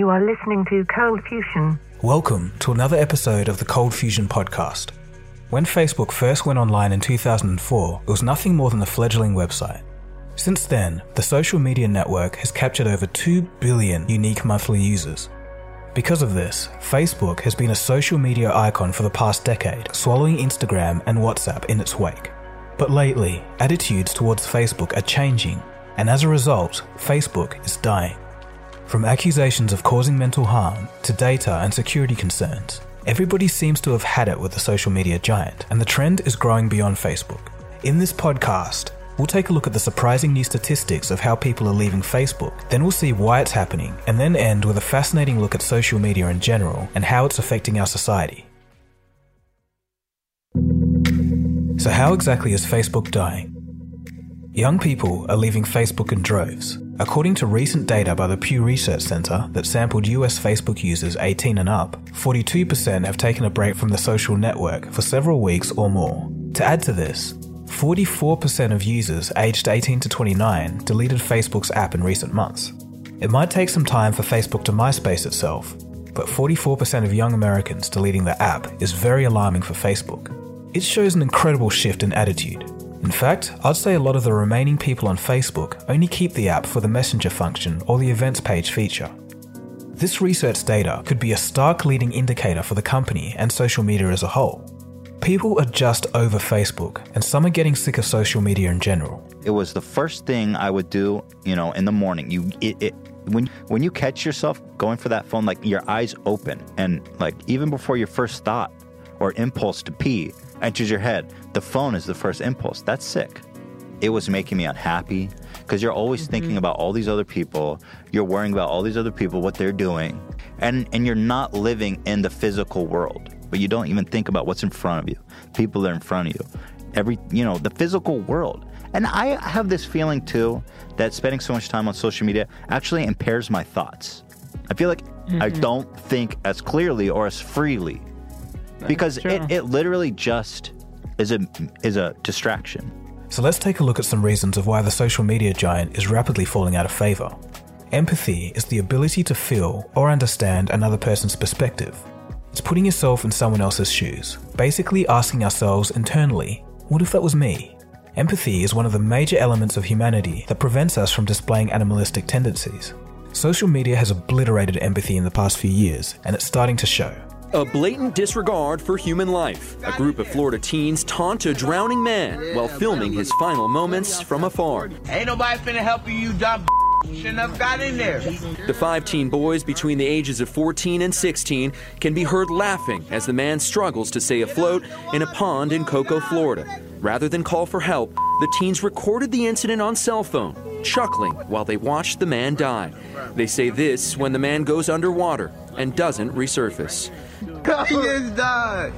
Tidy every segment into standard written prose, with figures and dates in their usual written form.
You are listening to Cold Fusion. Welcome to another episode of the Cold Fusion podcast. When Facebook first went online in 2004, it was nothing more than a fledgling website. Since then, the social media network has captured over 2 billion unique monthly users. Because of this, Facebook has been a social media icon for the past decade, swallowing Instagram and WhatsApp in its wake. But lately, attitudes towards Facebook are changing, and as a result, Facebook is dying. From accusations of causing mental harm to data and security concerns, everybody seems to have had it with the social media giant, and the trend is growing beyond Facebook. In this podcast, we'll take a look at the surprising new statistics of how people are leaving Facebook, then we'll see why it's happening, and then end with a fascinating look at social media in general and how it's affecting our society. So how exactly is Facebook dying? Young people are leaving Facebook in droves. According to recent data by the Pew Research Center that sampled US Facebook users 18 and up, 42% have taken a break from the social network for several weeks or more. To add to this, 44% of users aged 18 to 29 deleted Facebook's app in recent months. It might take some time for Facebook to MySpace itself, but 44% of young Americans deleting the app is very alarming for Facebook. It shows an incredible shift in attitude. In fact, I'd say a lot of the remaining people on Facebook only keep the app for the messenger function or the events page feature. This research data could be a stark leading indicator for the company and social media as a whole. People are just over Facebook, and some are getting sick of social media in general. It was the first thing I would do, in the morning. When you catch yourself going for that phone, like your eyes open, and like even before your first thought or impulse to pee enters your head, the phone is the first impulse. That's sick. It was making me unhappy because you're always thinking about all these other people. You're worrying about all these other people, what they're doing, and you're not living in the physical world. But you don't even think about what's in front of you, people that are in front of you, the physical world. And I have this feeling too that spending so much time on social media actually impairs my thoughts. I feel like I don't think as clearly or as freely because it literally just is a distraction. So let's take a look at some reasons of why the social media giant is rapidly falling out of favor. Empathy is the ability to feel or understand another person's perspective. It's putting yourself in someone else's shoes, basically asking ourselves internally, what if that was me? Empathy is one of the major elements of humanity that prevents us from displaying animalistic tendencies. Social media has obliterated empathy in the past few years, and it's starting to show. A blatant disregard for human life. A group of Florida teens taunt a drowning man while filming his final moments from afar. Ain't nobody finna help you, you dumb b****. Shouldn't have got in there. The 5 teen boys between the ages of 14 and 16 can be heard laughing as the man struggles to stay afloat in a pond in Cocoa, Florida. Rather than call for help, the teens recorded the incident on cell phone, chuckling while they watched the man die. They say this when the man goes underwater and doesn't resurface. He just died.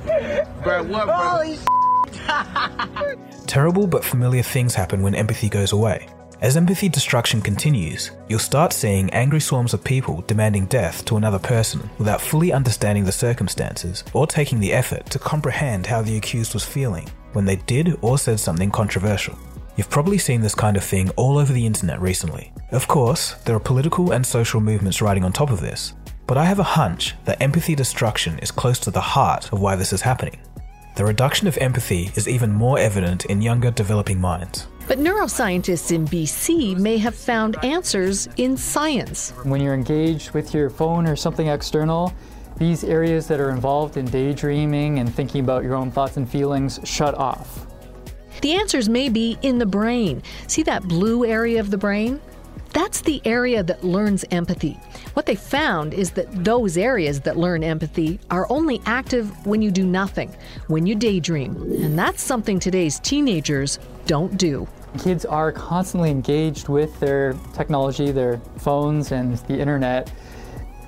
Bro, what, bro? Holy Terrible but familiar things happen when empathy goes away. As empathy destruction continues, you'll start seeing angry swarms of people demanding death to another person without fully understanding the circumstances or taking the effort to comprehend how the accused was feeling when they did or said something controversial. You've probably seen this kind of thing all over the internet recently. Of course, there are political and social movements riding on top of this, but I have a hunch that empathy destruction is close to the heart of why this is happening. The reduction of empathy is even more evident in younger, developing minds. But neuroscientists in BC may have found answers in science. When you're engaged with your phone or something external, these areas that are involved in daydreaming and thinking about your own thoughts and feelings shut off. The answers may be in the brain. See that blue area of the brain? That's the area that learns empathy. What they found is that those areas that learn empathy are only active when you do nothing, when you daydream. And that's something today's teenagers don't do. Kids are constantly engaged with their technology, their phones and the internet.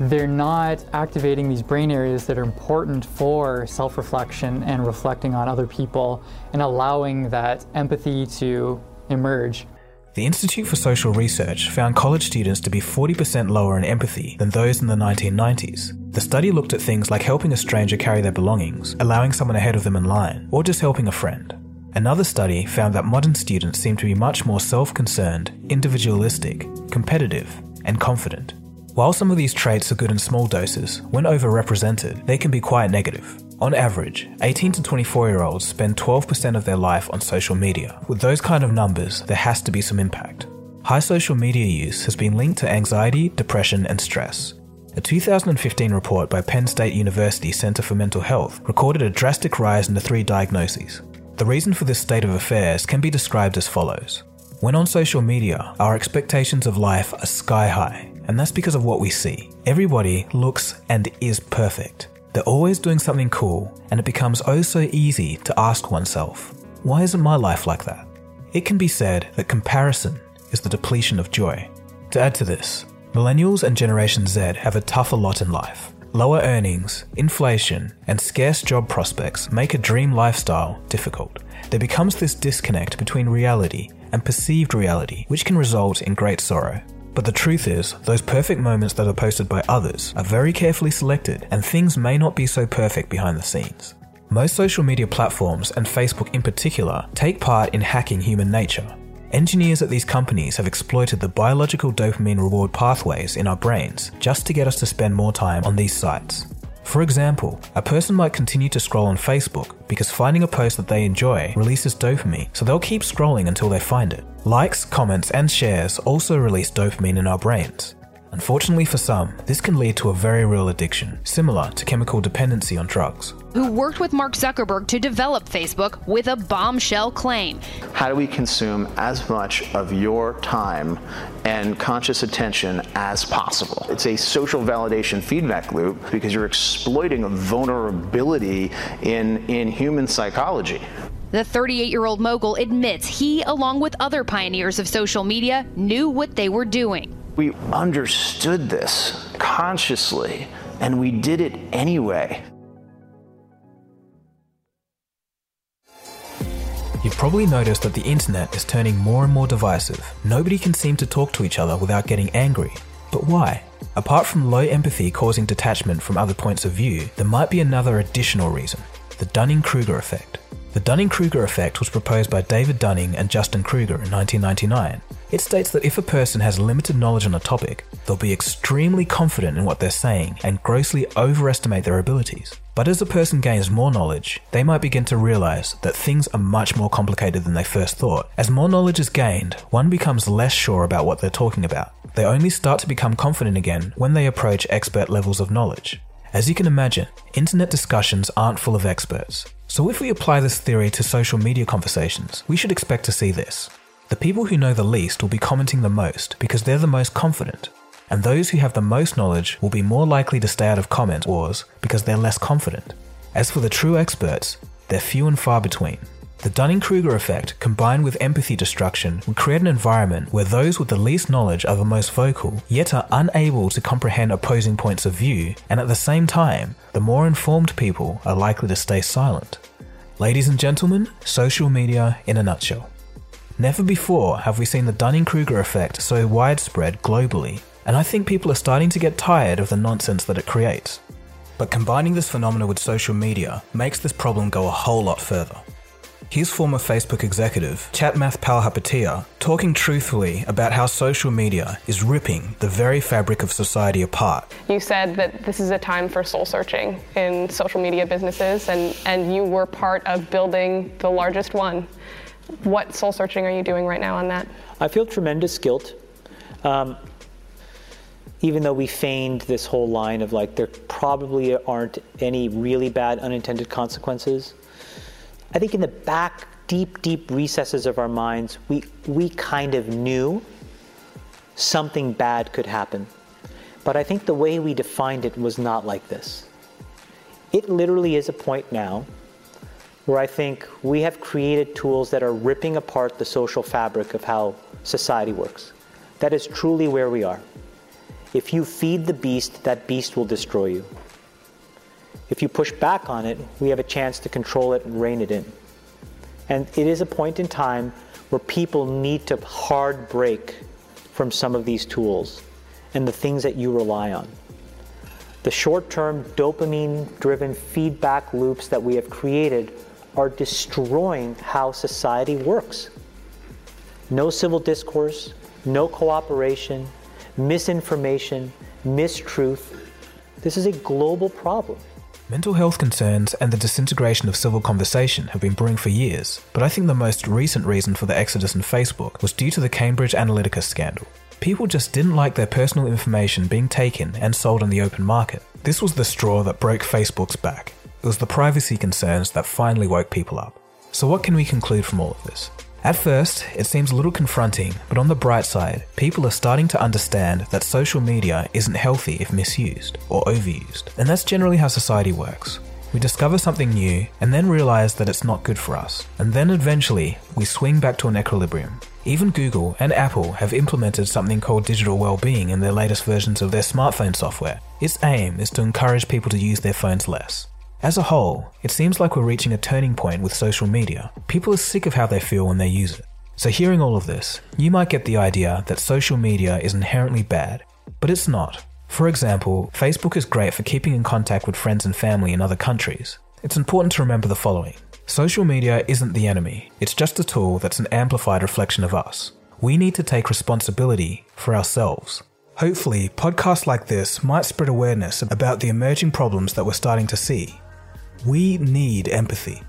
They're not activating these brain areas that are important for self-reflection and reflecting on other people and allowing that empathy to emerge. The Institute for Social Research found college students to be 40% lower in empathy than those in the 1990s. The study looked at things like helping a stranger carry their belongings, allowing someone ahead of them in line, or just helping a friend. Another study found that modern students seem to be much more self-concerned, individualistic, competitive, and confident. While some of these traits are good in small doses, when overrepresented, they can be quite negative. On average, 18 to 24-year-olds spend 12% of their life on social media. With those kind of numbers, there has to be some impact. High social media use has been linked to anxiety, depression, and stress. A 2015 report by Penn State University Center for Mental Health recorded a drastic rise in the three diagnoses. The reason for this state of affairs can be described as follows. When on social media, our expectations of life are sky high, and that's because of what we see. Everybody looks and is perfect. They're always doing something cool, and it becomes oh so easy to ask oneself, why isn't my life like that? It can be said that comparison is the depletion of joy. To add to this, Millennials and Generation Z have a tougher lot in life. Lower earnings, inflation, and scarce job prospects make a dream lifestyle difficult. There becomes this disconnect between reality and perceived reality, which can result in great sorrow. But the truth is, those perfect moments that are posted by others are very carefully selected, and things may not be so perfect behind the scenes. Most social media platforms, and Facebook in particular, take part in hacking human nature. Engineers at these companies have exploited the biological dopamine reward pathways in our brains just to get us to spend more time on these sites. For example, a person might continue to scroll on Facebook because finding a post that they enjoy releases dopamine, so they'll keep scrolling until they find it. Likes, comments, and shares also release dopamine in our brains. Unfortunately for some, this can lead to a very real addiction, similar to chemical dependency on drugs. Who worked with Mark Zuckerberg to develop Facebook with a bombshell claim. How do we consume as much of your time and conscious attention as possible? It's a social validation feedback loop because you're exploiting a vulnerability in human psychology. The 38-year-old mogul admits he, along with other pioneers of social media, knew what they were doing. We understood this consciously, and we did it anyway. You've probably noticed that the internet is turning more and more divisive. Nobody can seem to talk to each other without getting angry. But why? Apart from low empathy causing detachment from other points of view, there might be another additional reason: the Dunning-Kruger effect. The Dunning-Kruger effect was proposed by David Dunning and Justin Kruger in 1999. It states that if a person has limited knowledge on a topic, they'll be extremely confident in what they're saying and grossly overestimate their abilities. But as a person gains more knowledge, they might begin to realize that things are much more complicated than they first thought. As more knowledge is gained, one becomes less sure about what they're talking about. They only start to become confident again when they approach expert levels of knowledge. As you can imagine, internet discussions aren't full of experts. So if we apply this theory to social media conversations, we should expect to see this. The people who know the least will be commenting the most because they're the most confident, and those who have the most knowledge will be more likely to stay out of comment wars because they're less confident. As for the true experts, they're few and far between. The Dunning-Kruger effect combined with empathy destruction would create an environment where those with the least knowledge are the most vocal, yet are unable to comprehend opposing points of view, and at the same time, the more informed people are likely to stay silent. Ladies and gentlemen, social media in a nutshell. Never before have we seen the Dunning-Kruger effect so widespread globally, and I think people are starting to get tired of the nonsense that it creates. But combining this phenomena with social media makes this problem go a whole lot further. Here's former Facebook executive Chamath Palihapitiya talking truthfully about how social media is ripping the very fabric of society apart. You said that this is a time for soul searching in social media businesses, and you were part of building the largest one. What soul searching are you doing right now on that? I feel tremendous guilt. Even though we feigned this whole line of like there probably aren't any really bad unintended consequences, I think in the back, deep recesses of our minds, we kind of knew something bad could happen. But I think the way we defined it was not like this. It literally is a point now where I think we have created tools that are ripping apart the social fabric of how society works. That is truly where we are. If you feed the beast, that beast will destroy you. If you push back on it, we have a chance to control it and rein it in. And it is a point in time where people need to hard break from some of these tools and the things that you rely on. The short-term dopamine-driven feedback loops that we have created are destroying how society works. No civil discourse, no cooperation, misinformation, mistruth. This is a global problem. Mental health concerns and the disintegration of civil conversation have been brewing for years, but I think the most recent reason for the exodus in Facebook was due to the Cambridge Analytica scandal. People just didn't like their personal information being taken and sold on the open market. This was the straw that broke Facebook's back. It was the privacy concerns that finally woke people up. So what can we conclude from all of this? At first, it seems a little confronting, but on the bright side, people are starting to understand that social media isn't healthy if misused or overused. And that's generally how society works. We discover something new and then realize that it's not good for us. And then eventually, we swing back to an equilibrium. Even Google and Apple have implemented something called digital well-being in their latest versions of their smartphone software. Its aim is to encourage people to use their phones less. As a whole, it seems like we're reaching a turning point with social media. People are sick of how they feel when they use it. So hearing all of this, you might get the idea that social media is inherently bad, but it's not. For example, Facebook is great for keeping in contact with friends and family in other countries. It's important to remember the following. Social media isn't the enemy. It's just a tool that's an amplified reflection of us. We need to take responsibility for ourselves. Hopefully, podcasts like this might spread awareness about the emerging problems that we're starting to see. We need empathy.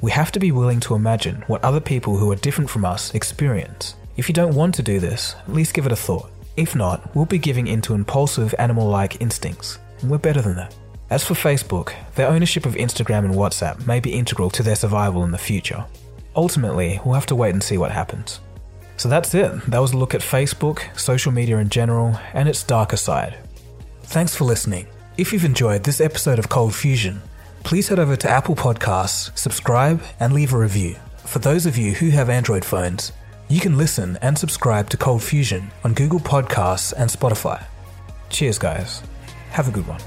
We have to be willing to imagine what other people who are different from us experience. If you don't want to do this, at least give it a thought. If not, we'll be giving into impulsive animal-like instincts. We're better than that. As for Facebook, their ownership of Instagram and WhatsApp may be integral to their survival in the future. Ultimately, we'll have to wait and see what happens. So that's it. That was a look at Facebook, social media in general, and its darker side. Thanks for listening. If you've enjoyed this episode of Cold Fusion, please head over to Apple Podcasts, subscribe, and leave a review. For those of you who have Android phones, you can listen and subscribe to Cold Fusion on Google Podcasts and Spotify. Cheers, guys. Have a good one.